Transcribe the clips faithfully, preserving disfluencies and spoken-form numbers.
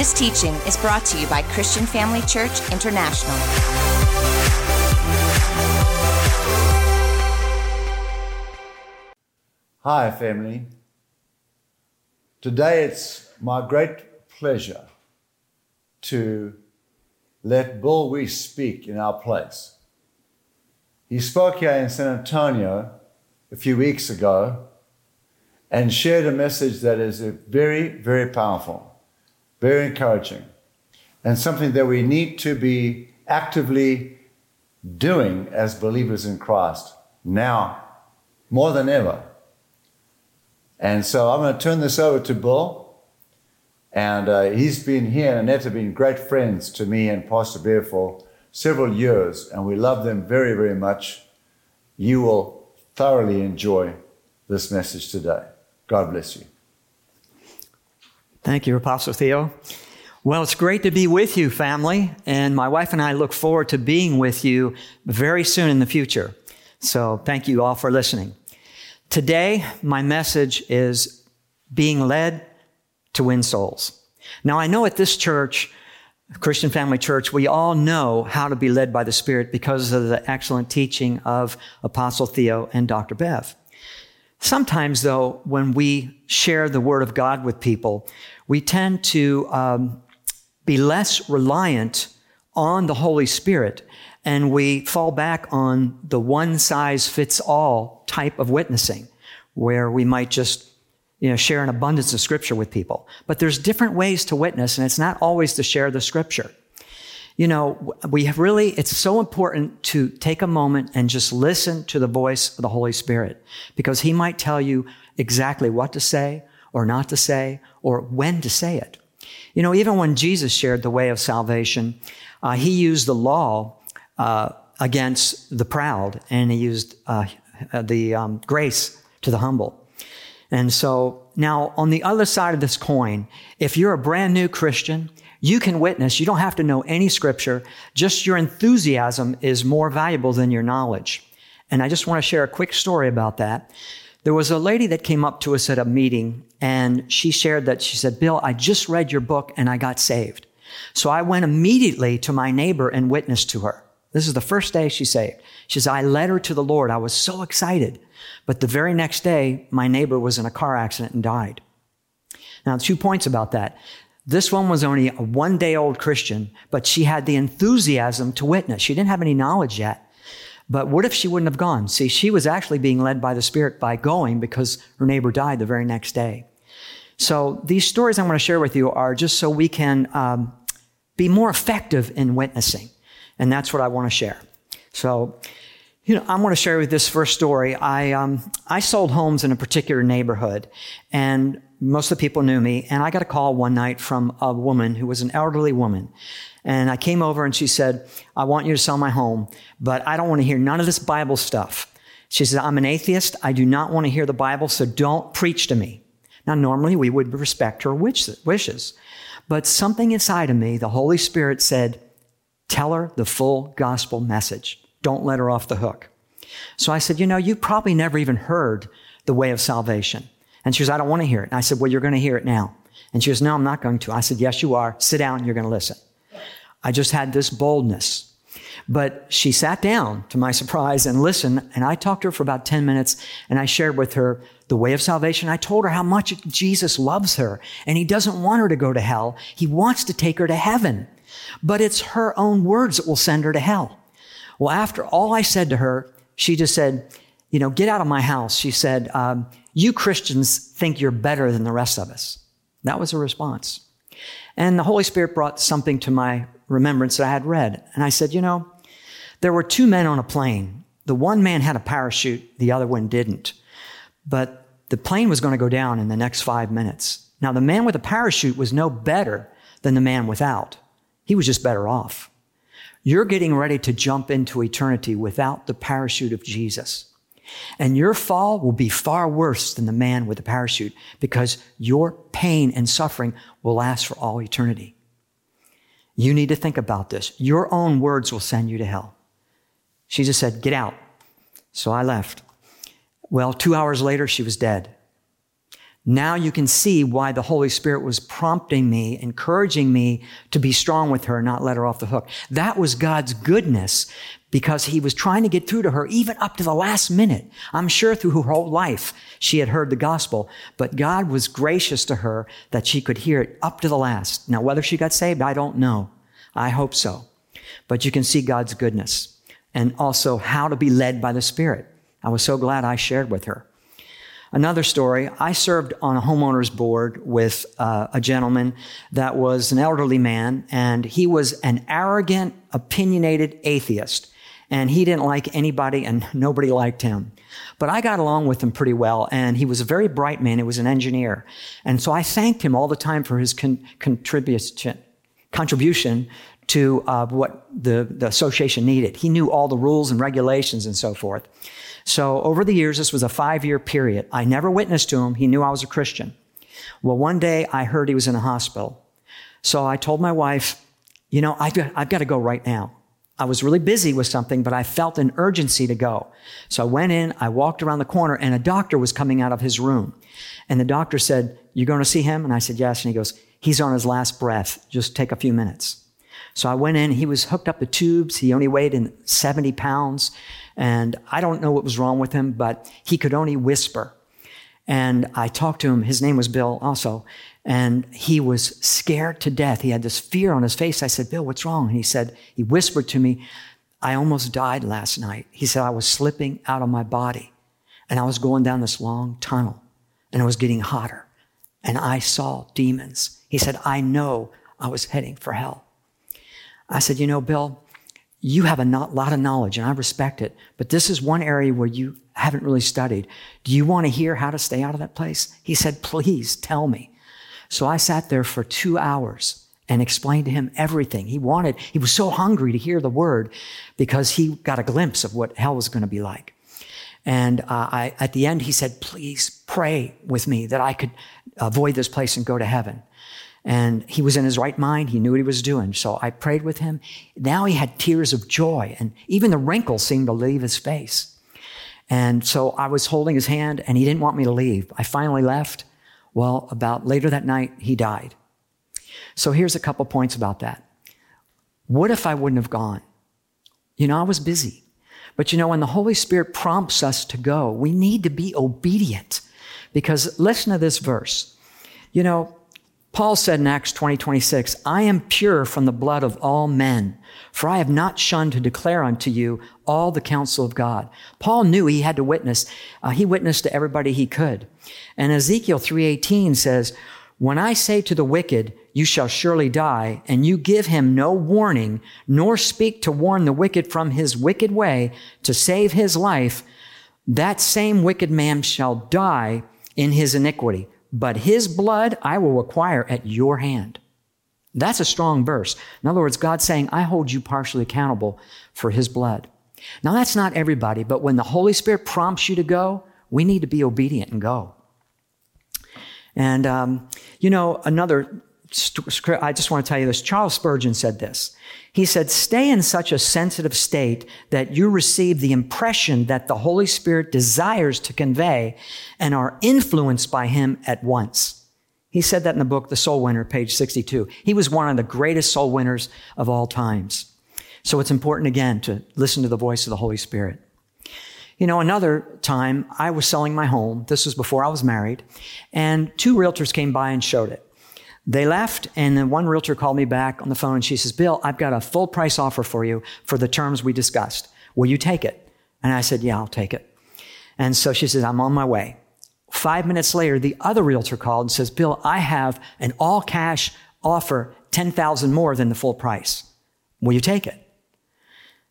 This teaching is brought to you by Christian Family Church International. Hi, family. Today it's my great pleasure to let Bill Wiese speak in our place. He spoke here in San Antonio a few weeks ago and shared a message that is very, very powerful, very encouraging, and something that we need to be actively doing as believers in Christ now, more than ever. And so I'm going to turn this over to Bill. And uh, he's been here, and Annette have been great friends to me and Pastor Bev for several years, and we love them very, very much. You will thoroughly enjoy this message today. God bless you. Thank you, Apostle Theo. Well, it's great to be with you, family, and my wife and I look forward to being with you very soon in the future. So thank you all for listening. Today, my message is being led to win souls. Now, I know at this church, Christian Family Church, we all know how to be led by the Spirit because of the excellent teaching of Apostle Theo and Doctor Bev. Sometimes, though, when we share the Word of God with people, we tend to um, be less reliant on the Holy Spirit, and we fall back on the one-size-fits-all type of witnessing, where we might just you know, share an abundance of Scripture with people. But there's different ways to witness, and it's not always to share the Scripture. You know, we have really, it's so important to take a moment and just listen to the voice of the Holy Spirit, because He might tell you exactly what to say or not to say or when to say it. You know, even when Jesus shared the way of salvation, uh, He used the law uh, against the proud, and He used uh, the um, grace to the humble. And so now on the other side of this coin, if you're a brand new Christian, you can witness. You don't have to know any Scripture. Just your enthusiasm is more valuable than your knowledge. And I just want to share a quick story about that. There was a lady that came up to us at a meeting, and she shared that. She said, Bill, I just read your book and I got saved. So I went immediately to my neighbor and witnessed to her. This is the first day she saved. She said, I led her to the Lord. I was so excited. But the very next day, my neighbor was in a car accident and died. Now, two points about that. This one was only a one-day-old Christian, but she had the enthusiasm to witness. She didn't have any knowledge yet. But what if she wouldn't have gone? See, she was actually being led by the Spirit by going because her neighbor died the very next day. So these stories I'm going to share with you are just so we can um, be more effective in witnessing. And that's what I want to share. So, you know, I want to share with this first story. I um, I sold homes in a particular neighborhood, and most of the people knew me. And I got a call one night from a woman who was an elderly woman. And I came over and she said, I want you to sell my home, but I don't want to hear none of this Bible stuff. She said, I'm an atheist. I do not want to hear the Bible, so don't preach to me. Now, normally we would respect her wishes, but something inside of me, the Holy Spirit said, tell her the full gospel message. Don't let her off the hook. So I said, you know, you probably never even heard the way of salvation. And she goes, I don't want to hear it. And I said, well, you're going to hear it now. And she goes, no, I'm not going to. I said, yes, you are. Sit down. You're going to listen. I just had this boldness. But she sat down, to my surprise, and listened. And I talked to her for about ten minutes. And I shared with her the way of salvation. I told her how much Jesus loves her. And He doesn't want her to go to hell. He wants to take her to heaven. But it's her own words that will send her to hell. Well, after all I said to her, she just said, you know, get out of my house. She said, um, you Christians think you're better than the rest of us. That was her response. And the Holy Spirit brought something to my remembrance that I had read. And I said, you know, there were two men on a plane. The one man had a parachute, the other one didn't. But the plane was going to go down in the next five minutes. Now, the man with a parachute was no better than the man without. He was just better off. You're getting ready to jump into eternity without the parachute of Jesus. And your fall will be far worse than the man with the parachute, because your pain and suffering will last for all eternity. You need to think about this. Your own words will send you to hell. She just said, get out. So I left. Well, two hours later, she was dead. Now you can see why the Holy Spirit was prompting me, encouraging me to be strong with her, not let her off the hook. That was God's goodness, because he was trying to get through to her even up to the last minute. I'm sure through her whole life she had heard the gospel, but God was gracious to her that she could hear it up to the last. Now, whether she got saved, I don't know. I hope so. But you can see God's goodness and also how to be led by the Spirit. I was so glad I shared with her. Another story, I served on a homeowner's board with uh, a gentleman that was an elderly man, and he was an arrogant, opinionated atheist, and he didn't like anybody and nobody liked him. But I got along with him pretty well, and he was a very bright man. He was an engineer. And so I thanked him all the time for his con- contribution, contribution to uh, what the, the association needed. He knew all the rules and regulations and so forth. So over the years, this was a five-year period. I never witnessed to him. He knew I was a Christian. Well, one day I heard he was in a hospital. So I told my wife, you know, I've got, I've got to go right now. I was really busy with something, but I felt an urgency to go. So I went in, I walked around the corner, and a doctor was coming out of his room. And the doctor said, "You going to see him?" And I said, "Yes." And he goes, "He's on his last breath. Just take a few minutes." So I went in. He was hooked up to tubes. He only weighed in seventy pounds. And I don't know what was wrong with him, but he could only whisper. And I talked to him. His name was Bill also. And he was scared to death. He had this fear on his face. I said, "Bill, what's wrong?" And he said, he whispered to me, "I almost died last night." He said, "I was slipping out of my body. And I was going down this long tunnel. And it was getting hotter. And I saw demons." He said, "I know I was heading for hell." I said, "You know, Bill, you have a lot of knowledge, and I respect it, but this is one area where you haven't really studied. Do you want to hear how to stay out of that place?" He said, "Please tell me." So I sat there for two hours and explained to him everything he wanted. He was so hungry to hear the word because he got a glimpse of what hell was going to be like. And uh, I, at the end, he said, "Please pray with me that I could avoid this place and go to heaven." And he was in his right mind. He knew what he was doing. So I prayed with him. Now he had tears of joy, and even the wrinkles seemed to leave his face. And so I was holding his hand, and he didn't want me to leave. I finally left. Well, about later that night, he died. So here's a couple points about that. What if I wouldn't have gone? You know, I was busy. But you know, when the Holy Spirit prompts us to go, we need to be obedient. Because listen to this verse. You know, Paul said in Acts twenty twenty-six, "I am pure from the blood of all men, for I have not shunned to declare unto you all the counsel of God." Paul knew he had to witness. Uh, he witnessed to everybody he could. And Ezekiel three eighteen says, "When I say to the wicked, you shall surely die, and you give him no warning, nor speak to warn the wicked from his wicked way to save his life, that same wicked man shall die in his iniquity. But his blood I will require at your hand." That's a strong verse. In other words, God's saying, I hold you partially accountable for his blood. Now, that's not everybody, but when the Holy Spirit prompts you to go, we need to be obedient and go. And, um, you know, another, st- I just want to tell you this. Charles Spurgeon said this. He said, "Stay in such a sensitive state that you receive the impression that the Holy Spirit desires to convey and are influenced by him at once." He said that in the book, The Soul Winner, page sixty-two. He was one of the greatest soul winners of all times. So it's important, again, to listen to the voice of the Holy Spirit. You know, another time I was selling my home. This was before I was married. And two realtors came by and showed it. They left, and then one realtor called me back on the phone, and she says, "Bill, I've got a full price offer for you for the terms we discussed. Will you take it?" And I said, "Yeah, I'll take it." And so she says, "I'm on my way." Five minutes later, the other realtor called and says, "Bill, I have an all-cash offer, ten thousand dollars more than the full price. Will you take it?"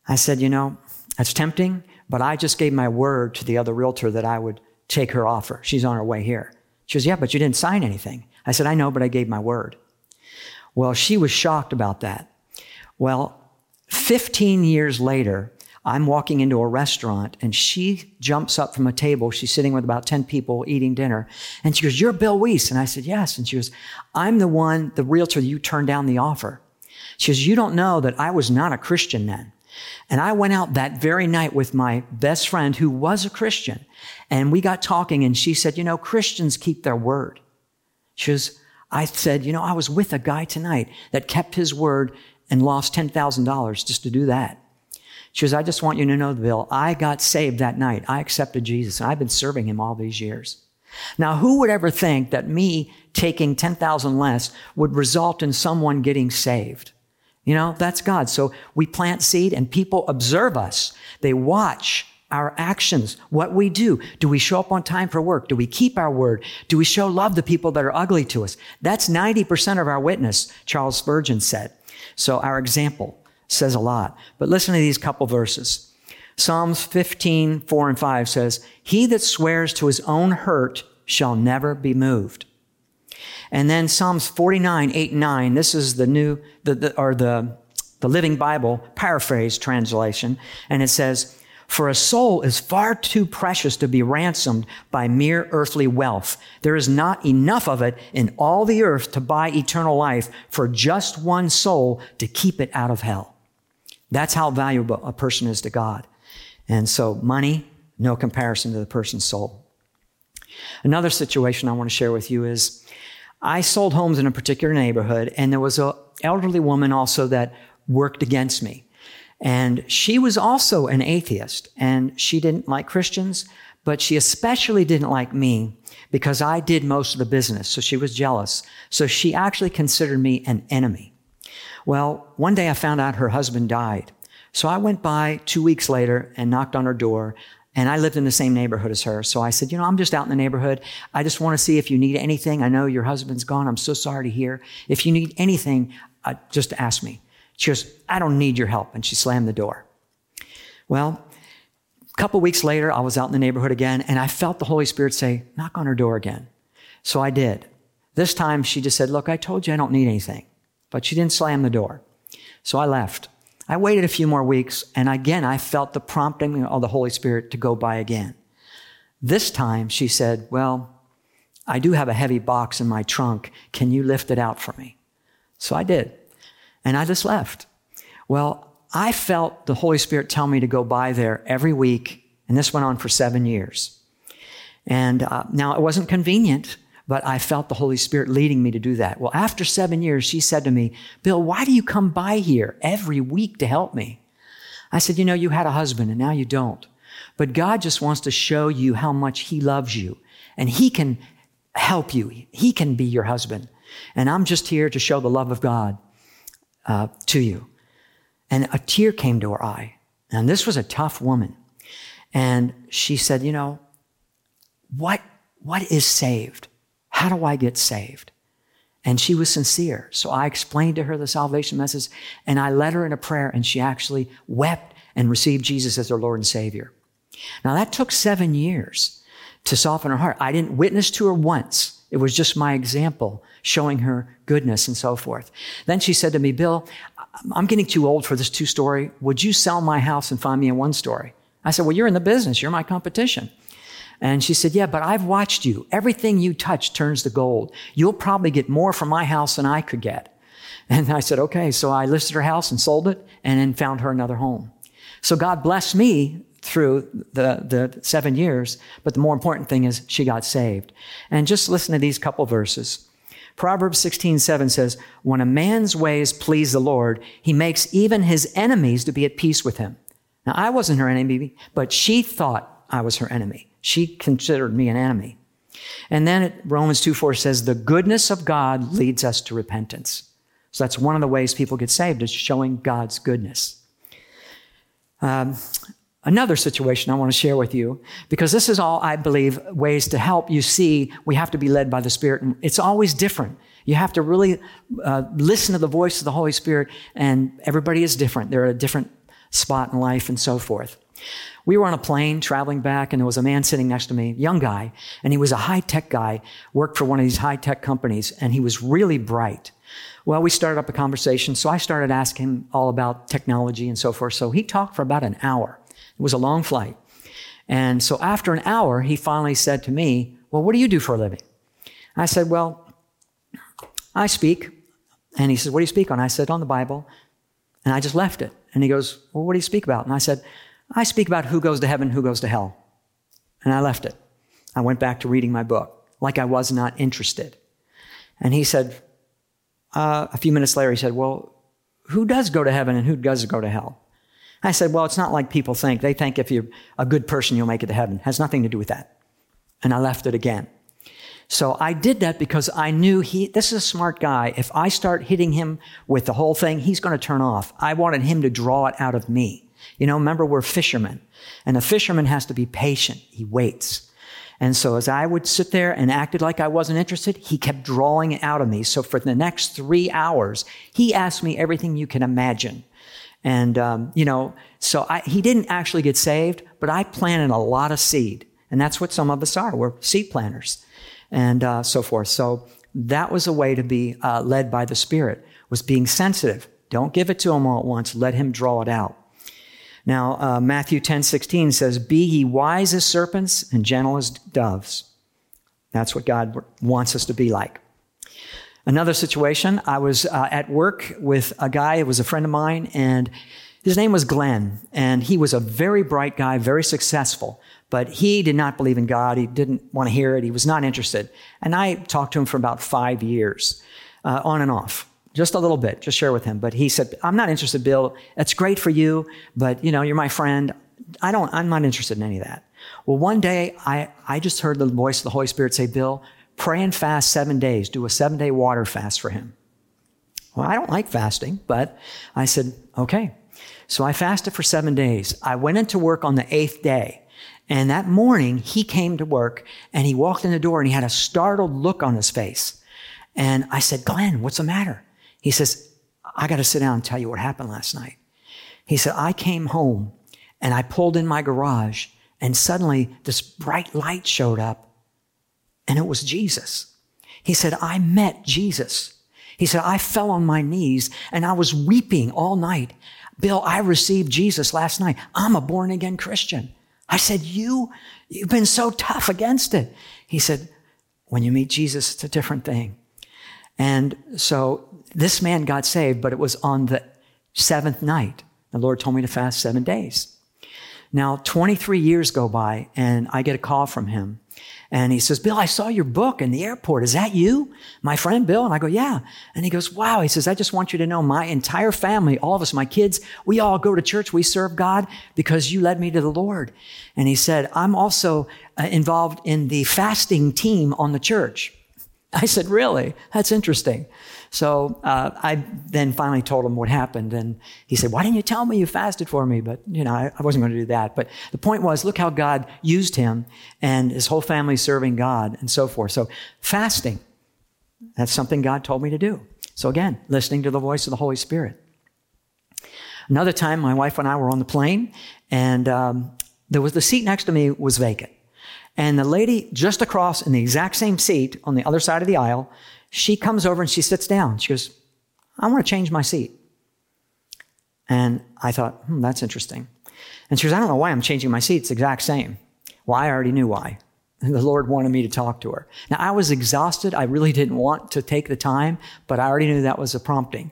I said, "You know, that's tempting, but I just gave my word to the other realtor that I would take her offer. She's on her way here." She goes, "Yeah, but you didn't sign anything." I said, "I know, but I gave my word." Well, she was shocked about that. Well, fifteen years later, I'm walking into a restaurant, and she jumps up from a table. She's sitting with about ten people eating dinner. And she goes, "You're Bill Wiese." And I said, "Yes." And she goes, "I'm the one, the realtor, you turned down the offer." She goes, "You don't know that I was not a Christian then. And I went out that very night with my best friend who was a Christian, and we got talking, and she said, you know, Christians keep their word. She was, I said, you know, I was with a guy tonight that kept his word and lost ten thousand dollars just to do that. She goes, I just want you to know, Bill, I got saved that night. I accepted Jesus, and I've been serving him all these years. Now, who would ever think that me taking ten thousand less would result in someone getting saved? You know, that's God. So we plant seed and people observe us. They watch our actions, what we do. Do we show up on time for work? Do we keep our word? Do we show love to people that are ugly to us? That's ninety percent of our witness, Charles Spurgeon said. So our example says a lot. But listen to these couple verses. Psalms fifteen, four and five says, he that swears to his own hurt shall never be moved. And then Psalms forty-nine, eight and nine, this is the new, the, the, or the, the Living Bible paraphrase translation. And it says, for a soul is far too precious to be ransomed by mere earthly wealth. There is not enough of it in all the earth to buy eternal life for just one soul to keep it out of hell. That's how valuable a person is to God. And so money, no comparison to the person's soul. Another situation I want to share with you is, I sold homes in a particular neighborhood, and there was an elderly woman also that worked against me. And she was also an atheist, and she didn't like Christians, but she especially didn't like me because I did most of the business, so she was jealous. So she actually considered me an enemy. Well, one day I found out her husband died. So I went by two weeks later and knocked on her door. And I lived in the same neighborhood as her. So I said, you know, I'm just out in the neighborhood. I just want to see if you need anything. I know your husband's gone. I'm so sorry to hear. If you need anything, uh, just ask me. She goes, I don't need your help. And she slammed the door. Well, a couple weeks later, I was out in the neighborhood again, and I felt the Holy Spirit say, knock on her door again. So I did. This time she just said, look, I told you I don't need anything. But she didn't slam the door. So I left. I waited a few more weeks, and again, I felt the prompting of the Holy Spirit to go by again. This time, she said, well, I do have a heavy box in my trunk. Can you lift it out for me? So I did, and I just left. Well, I felt the Holy Spirit tell me to go by there every week, and this went on for seven years. And uh, now, it wasn't convenient, but I felt the Holy Spirit leading me to do that. Well, after seven years, she said to me, Bill, why do you come by here every week to help me? I said, you know, you had a husband and now you don't. But God just wants to show you how much he loves you, and he can help you. He can be your husband. And I'm just here to show the love of God uh, to you. And a tear came to her eye. And this was a tough woman. And she said, you know, what, what is saved? How do I get saved? And she was sincere. So I explained to her the salvation message, and I led her in a prayer, and she actually wept and received Jesus as her Lord and Savior. Now, that took seven years to soften her heart. I didn't witness to her once. It was just my example showing her goodness and so forth. Then she said to me, Bill, I'm getting too old for this two-story. Would you sell my house and find me a one-story? I said, well, you're in the business. You're my competition. And she said, yeah, but I've watched you. Everything you touch turns to gold. You'll probably get more from my house than I could get. And I said, okay. So I listed her house and sold it, and then found her another home. So God blessed me through the, the seven years. But the more important thing is she got saved. And just listen to these couple verses. Proverbs sixteen, seven says, when a man's ways please the Lord, he makes even his enemies to be at peace with him. Now, I wasn't her enemy, but she thought I was her enemy. She considered me an enemy. And then it, Romans two, four says, the goodness of God leads us to repentance. So that's one of the ways people get saved, is showing God's goodness. Um, another situation I want to share with you, because this is all, I believe, ways to help you see we have to be led by the Spirit. And it's always different. You have to really uh, listen to the voice of the Holy Spirit, and everybody is different. They're at a different spot in life and so forth. We were on a plane traveling back, and there was a man sitting next to me, young guy, and he was a high-tech guy, worked for one of these high-tech companies, and he was really bright. Well, we started up a conversation, so I started asking him all about technology and so forth. So he talked for about an hour. It was a long flight. And so after an hour, he finally said to me, well, what do you do for a living? I said, well, I speak. And he said, what do you speak on? I said, on the Bible. And I just left it. And he goes, well, what do you speak about? And I said, I speak about who goes to heaven, who goes to hell. And I left it. I went back to reading my book, like I was not interested. And he said, uh, a few minutes later, he said, well, who does go to heaven and who does go to hell? I said, well, it's not like people think. They think if you're a good person, you'll make it to heaven. It has nothing to do with that. And I left it again. So I did that because I knew he, this is a smart guy. If I start hitting him with the whole thing, he's going to turn off. I wanted him to draw it out of me. You know, remember, we're fishermen. And a fisherman has to be patient. He waits. And so as I would sit there and acted like I wasn't interested, he kept drawing it out of me. So for the next three hours, he asked me everything you can imagine. And, um, you know, so I, he didn't actually get saved, but I planted a lot of seed. And that's what some of us are. We're seed planters and uh, so forth. So that was a way to be uh, led by the Spirit, was being sensitive. Don't give it to him all at once. Let him draw it out. Now, uh, Matthew ten sixteen says, be ye wise as serpents and gentle as doves. That's what God wants us to be like. Another situation, I was uh, at work with a guy who was a friend of mine, and his name was Glenn, and he was a very bright guy, very successful, but he did not believe in God. He didn't want to hear it. He was not interested. And I talked to him for about five years, uh, on and off. Just a little bit, just share with him. But he said, I'm not interested, Bill. That's great for you, but you know, you're my friend. I don't, I'm not interested in any of that. Well, one day I, I just heard the voice of the Holy Spirit say, Bill, pray and fast seven days. Do a seven day water fast for him. Well, I don't like fasting, but I said, okay. So I fasted for seven days. I went into work on the eighth day. And that morning he came to work and he walked in the door and he had a startled look on his face. And I said, Glenn, what's the matter? He says, I got to sit down and tell you what happened last night. He said, I came home and I pulled in my garage and suddenly this bright light showed up and it was Jesus. He said, I met Jesus. He said, I fell on my knees and I was weeping all night. Bill, I received Jesus last night. I'm a born again Christian. I said, you, you've been so tough against it. He said, when you meet Jesus, it's a different thing. And so this man got saved, but it was on the seventh night. The Lord told me to fast seven days. Now, twenty-three years go by, and I get a call from him. And he says, Bill, I saw your book in the airport. Is that you, my friend Bill? And I go, yeah. And he goes, wow. He says, I just want you to know my entire family, all of us, my kids, we all go to church. We serve God because you led me to the Lord. And he said, I'm also uh, involved in the fasting team on the church. I said, really? That's interesting. So uh, I then finally told him what happened. And he said, why didn't you tell me you fasted for me? But, you know, I, I wasn't going to do that. But the point was, look how God used him and his whole family serving God and so forth. So fasting, that's something God told me to do. So again, listening to the voice of the Holy Spirit. Another time, my wife and I were on the plane, and um, there was the seat next to me was vacant. And the lady just across in the exact same seat on the other side of the aisle, she comes over and she sits down. She goes, I want to change my seat. And I thought, hmm, that's interesting. And she goes, I don't know why I'm changing my seat. It's the exact same. Well, I already knew why. And the Lord wanted me to talk to her. Now, I was exhausted. I really didn't want to take the time, but I already knew that was a prompting.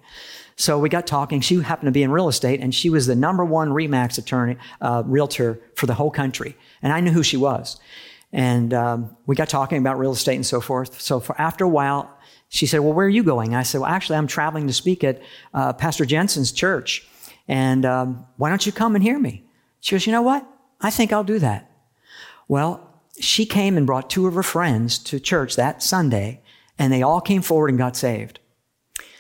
So we got talking. She happened to be in real estate, and she was the number one Remax attorney, uh, realtor for the whole country. And I knew who she was. And um, we got talking about real estate and so forth. So for after a while, she said, well, where are you going? I said, well, actually, I'm traveling to speak at uh, Pastor Jensen's church. And um, why don't you come and hear me? She goes, you know what? I think I'll do that. Well, she came and brought two of her friends to church that Sunday, and they all came forward and got saved.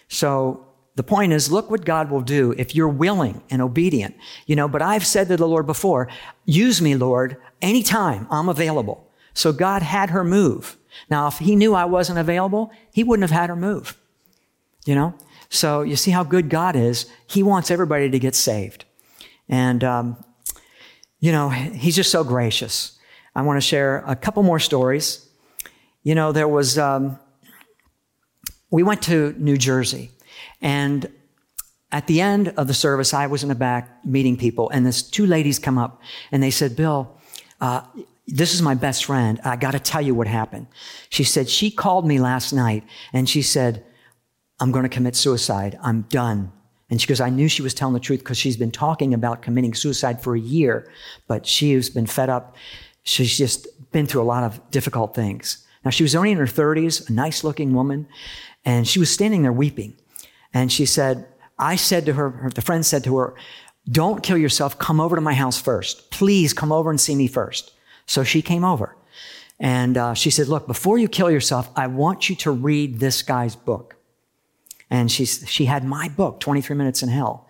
So the point is, look what God will do if you're willing and obedient. You know, but I've said to the Lord before, use me, Lord, anytime I'm available. So God had her move. Now, if he knew I wasn't available, he wouldn't have had her move, you know? So you see how good God is. He wants everybody to get saved. And, um, you know, he's just so gracious. I want to share a couple more stories. You know, there was, um, we went to New Jersey, and at the end of the service, I was in the back meeting people, and this two ladies come up and they said, Bill, uh, this is my best friend. I got to tell you what happened. She said, she called me last night and she said, I'm going to commit suicide. I'm done. And she goes, I knew she was telling the truth because she's been talking about committing suicide for a year, but she's been fed up. She's just been through a lot of difficult things. Now, she was only in her thirties, a nice-looking woman, and she was standing there weeping. And she said, I said to her, her the friend said to her, don't kill yourself. Come over to my house first. Please come over and see me first. So she came over. And uh, she said, look, before you kill yourself, I want you to read this guy's book. And she, she had my book, twenty-three minutes in hell.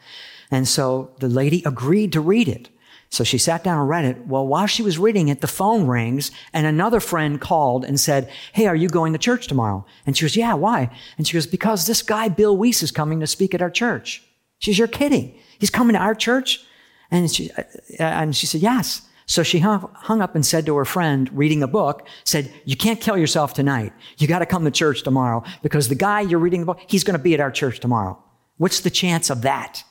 And so the lady agreed to read it. So she sat down and read it. Well, while she was reading it, the phone rings, and another friend called and said, hey, are you going to church tomorrow? And she goes, yeah, why? And she goes, because this guy, Bill Wiese, is coming to speak at our church. She says, you're kidding. He's coming to our church? And she, and she said, yes. So she hung, hung up and said to her friend, reading a book, said, you can't kill yourself tonight. You got to come to church tomorrow because the guy you're reading the book, he's going to be at our church tomorrow. What's the chance of that?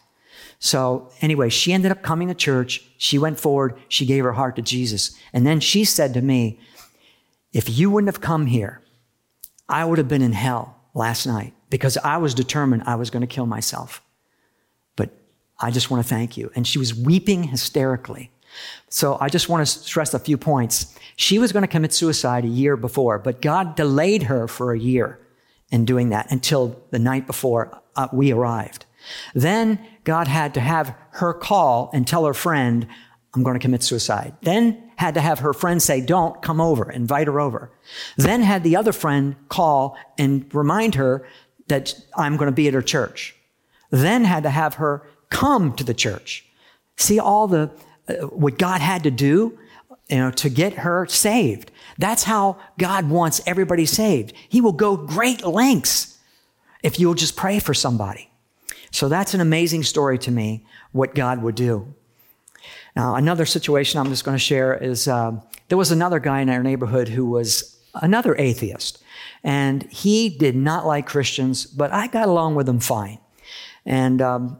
So anyway, she ended up coming to church. She went forward. She gave her heart to Jesus. And then she said to me, if you wouldn't have come here, I would have been in hell last night because I was determined I was going to kill myself. But I just want to thank you. And she was weeping hysterically. So I just want to stress a few points. She was going to commit suicide a year before, but God delayed her for a year in doing that until the night before uh, we arrived. Then God had to have her call and tell her friend, I'm going to commit suicide. Then had to have her friend say, don't, come over, invite her over. Then had the other friend call and remind her that I'm going to be at her church. Then had to have her come to the church. See all the what God had to do, you know, to get her saved. That's how God wants everybody saved. He will go great lengths if you'll just pray for somebody. So that's an amazing story to me, what God would do. Now, another situation I'm just going to share is uh, there was another guy in our neighborhood who was another atheist, and he did not like Christians, but I got along with him fine. And um,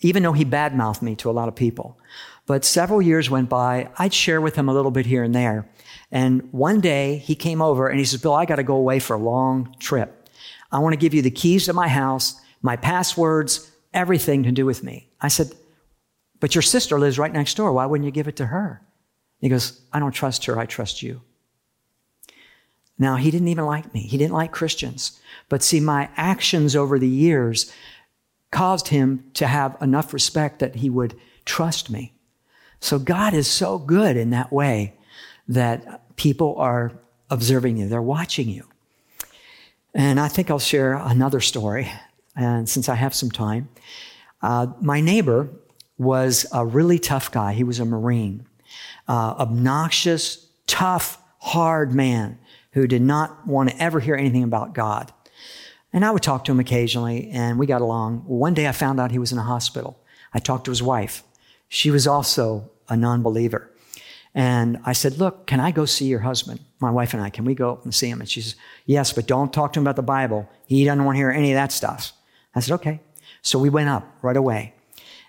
even though he badmouthed me to a lot of people. But several years went by. I'd share with him a little bit here and there. And one day he came over and he says, Bill, I got to go away for a long trip. I want to give you the keys to my house, my passwords, everything to do with me. I said, but your sister lives right next door. Why wouldn't you give it to her? He goes, I don't trust her. I trust you. Now, he didn't even like me. He didn't like Christians. But see, my actions over the years caused him to have enough respect that he would trust me. So God is so good in that way that people are observing you. They're watching you. And I think I'll share another story. And since I have some time, uh, my neighbor was a really tough guy. He was a Marine, uh, obnoxious, tough, hard man who did not want to ever hear anything about God. And I would talk to him occasionally, and we got along. One day I found out he was in a hospital. I talked to his wife. She was also a non-believer. And I said, look, can I go see your husband? My wife and I, can we go and see him? And she says, yes, but don't talk to him about the Bible. He doesn't want to hear any of that stuff. I said, okay. So we went up right away.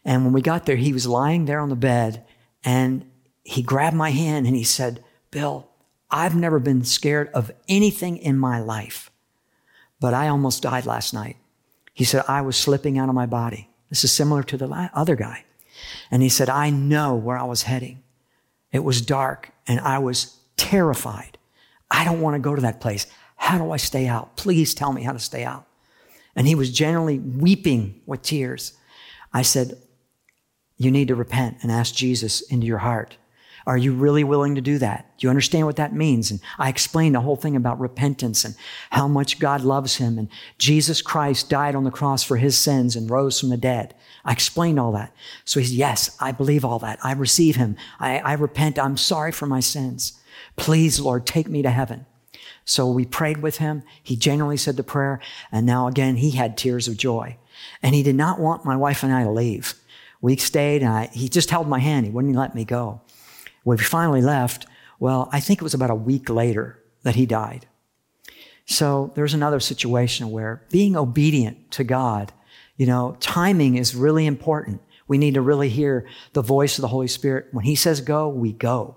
And when we got there, he was lying there on the bed, and he grabbed my hand and he said, Bill, I've never been scared of anything in my life, but I almost died last night. He said, I was slipping out of my body. This is similar to the other guy. And he said, I know where I was heading. It was dark and I was terrified. I don't want to go to that place. How do I stay out? Please tell me how to stay out. And he was genuinely weeping with tears. I said, you need to repent and ask Jesus into your heart. Are you really willing to do that? Do you understand what that means? And I explained the whole thing about repentance and how much God loves him. And Jesus Christ died on the cross for his sins and rose from the dead. I explained all that. So he said, yes, I believe all that. I receive him. I, I repent. I'm sorry for my sins. Please, Lord, take me to heaven. So we prayed with him. He genuinely said the prayer. And now again, he had tears of joy. And he did not want my wife and I to leave. We stayed, and I, he just held my hand. He wouldn't let me go. When we finally left, well, I think it was about a week later that he died. So there's another situation where being obedient to God, you know, timing is really important. We need to really hear the voice of the Holy Spirit. When he says go, we go.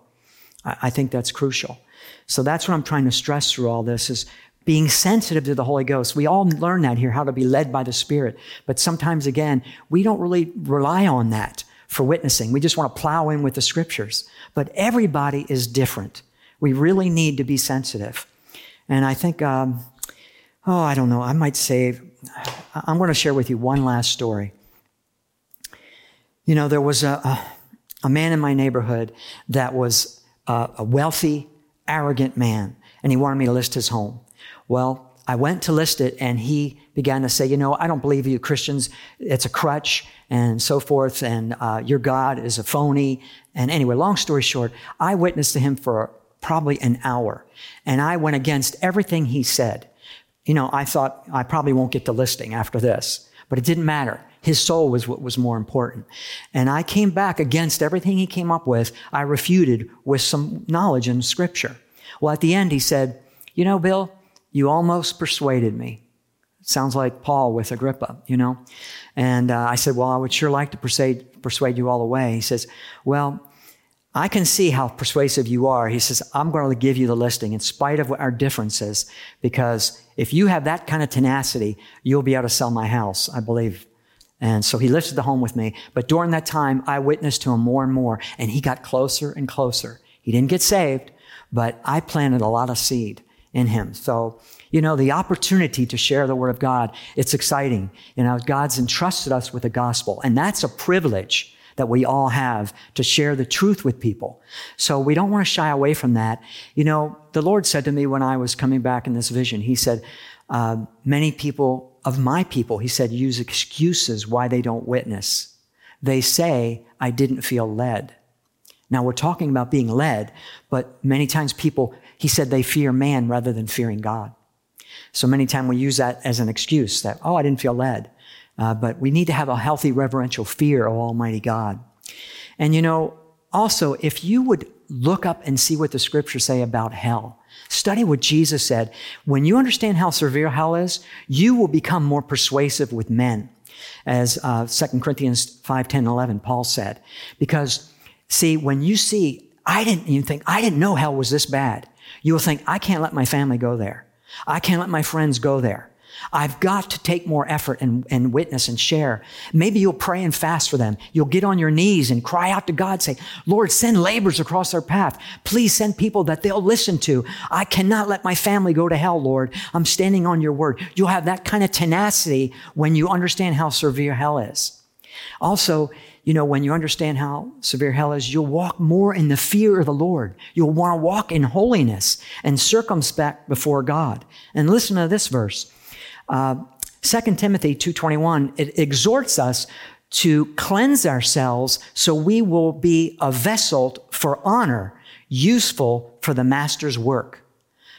I, I think that's crucial. So that's what I'm trying to stress through all this is being sensitive to the Holy Ghost. We all learn that here, how to be led by the Spirit. But sometimes, again, we don't really rely on that for witnessing. We just want to plow in with the Scriptures. But everybody is different. We really need to be sensitive. And I think, um, oh, I don't know, I might say, I'm going to share with you one last story. You know, there was a, a, a man in my neighborhood that was a, a wealthy, arrogant man, and he wanted me to list his home. Well, I went to list it, and he began to say, you know, I don't believe you Christians. It's a crutch and so forth, and uh, your God is a phony. And anyway, long story short, I witnessed to him for probably an hour, and I went against everything he said. You know, I thought I probably won't get the listing after this, but it didn't matter. His soul was what was more important. And I came back against everything he came up with. I refuted with some knowledge in Scripture. Well, at the end, he said, you know, Bill, you almost persuaded me. Sounds like Paul with Agrippa, you know? And uh, I said, well, I would sure like to persuade, persuade you all the way. He says, well, I can see how persuasive you are. He says, I'm going to give you the listing in spite of what our difference is, because if you have that kind of tenacity, you'll be able to sell my house, I believe. And so he listed the home with me. But during that time, I witnessed to him more and more, and he got closer and closer. He didn't get saved, but I planted a lot of seed in him. So, you know, the opportunity to share the Word of God, it's exciting. You know, God's entrusted us with the gospel, and that's a privilege that we all have to share the truth with people. So we don't want to shy away from that. You know, the Lord said to me when I was coming back in this vision, he said, uh, many people of my people, he said, use excuses why they don't witness. They say, I didn't feel led. Now we're talking about being led, but many times people, he said, they fear man rather than fearing God. So many times we use that as an excuse that, oh, I didn't feel led. Uh, but we need to have a healthy reverential fear of Almighty God. And you know, also, if you would look up and see what the Scriptures say about hell, study what Jesus said. When you understand how severe hell is, you will become more persuasive with men, as uh, Second Corinthians five, ten, eleven, Paul said. Because, see, when you see, I didn't even think, I didn't know hell was this bad. You will think, I can't let my family go there. I can't let my friends go there. I've got to take more effort and, and witness and share. Maybe you'll pray and fast for them. You'll get on your knees and cry out to God, say, Lord, send laborers across their path. Please send people that they'll listen to. I cannot let my family go to hell, Lord. I'm standing on your word. You'll have that kind of tenacity when you understand how severe hell is. Also, you know, when you understand how severe hell is, you'll walk more in the fear of the Lord. You'll want to walk in holiness and circumspect before God. And listen to this verse. Uh, Second Timothy two twenty-one, it exhorts us to cleanse ourselves so we will be a vessel for honor, useful for the master's work.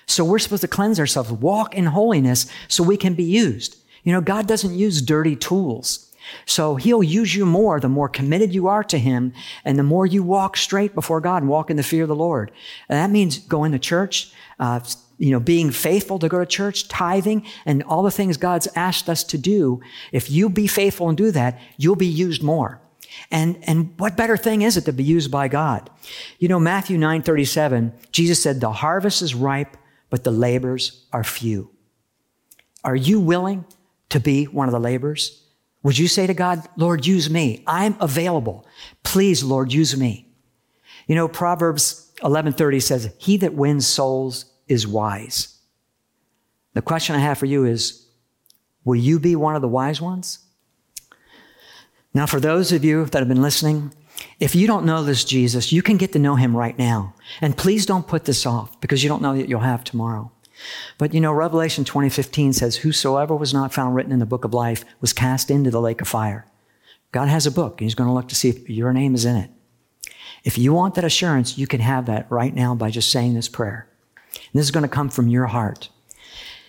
So we're supposed to cleanse ourselves, walk in holiness so we can be used. You know, God doesn't use dirty tools. So he'll use you more the more committed you are to him and the more you walk straight before God and walk in the fear of the Lord. And that means going to church, uh, you know, being faithful to go to church, tithing, and all the things God's asked us to do. If you be faithful and do that, you'll be used more. And, and what better thing is it to be used by God? You know, Matthew nine thirty-seven, Jesus said, the harvest is ripe, but the laborers are few. Are you willing to be one of the laborers? Would you say to God, Lord, use me. I'm available. Please, Lord, use me. You know, Proverbs eleven thirty says, he that wins souls is wise. The question I have for you is, will you be one of the wise ones? Now, for those of you that have been listening, if you don't know this Jesus, you can get to know him right now. And please don't put this off because you don't know that you'll have tomorrow. But you know, Revelation twenty fifteen says, whosoever was not found written in the book of life was cast into the lake of fire. God has a book, and he's going to look to see if your name is in it. If you want that assurance, you can have that right now by just saying this prayer. This is going to come from your heart.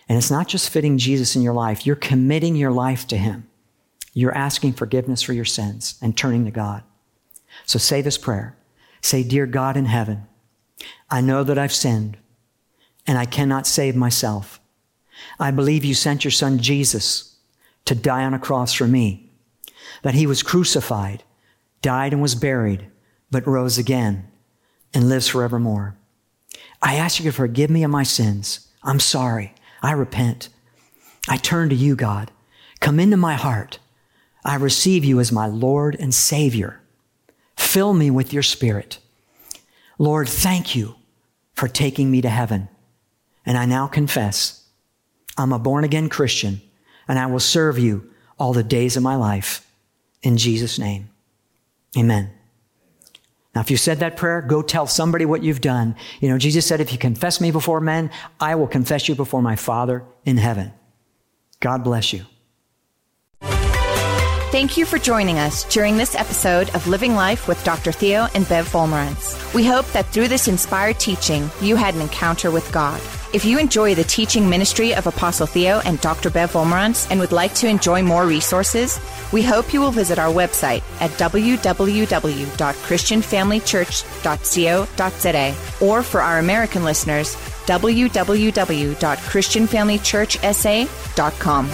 And it's not just fitting Jesus in your life. You're committing your life to him. You're asking forgiveness for your sins and turning to God. So say this prayer. Say, dear God in heaven, I know that I've sinned and I cannot save myself. I believe you sent your son Jesus to die on a cross for me, that he was crucified, died and was buried, but rose again and lives forevermore. I ask you to forgive me of my sins. I'm sorry. I repent. I turn to you, God. Come into my heart. I receive you as my Lord and Savior. Fill me with your Spirit. Lord, thank you for taking me to heaven. And I now confess I'm a born-again Christian, and I will serve you all the days of my life. In Jesus' name, amen. Now, if you said that prayer, go tell somebody what you've done. You know, Jesus said, if you confess me before men, I will confess you before my Father in heaven. God bless you. Thank you for joining us during this episode of Living Life with Doctor Theo and Bev Vollmeranz. We hope that through this inspired teaching, you had an encounter with God. If you enjoy the teaching ministry of Apostle Theo and Doctor Bev Vollmeranz and would like to enjoy more resources, we hope you will visit our website at w w w dot christian family church dot co dot z a, or for our American listeners, w w w dot christian family church s a dot com.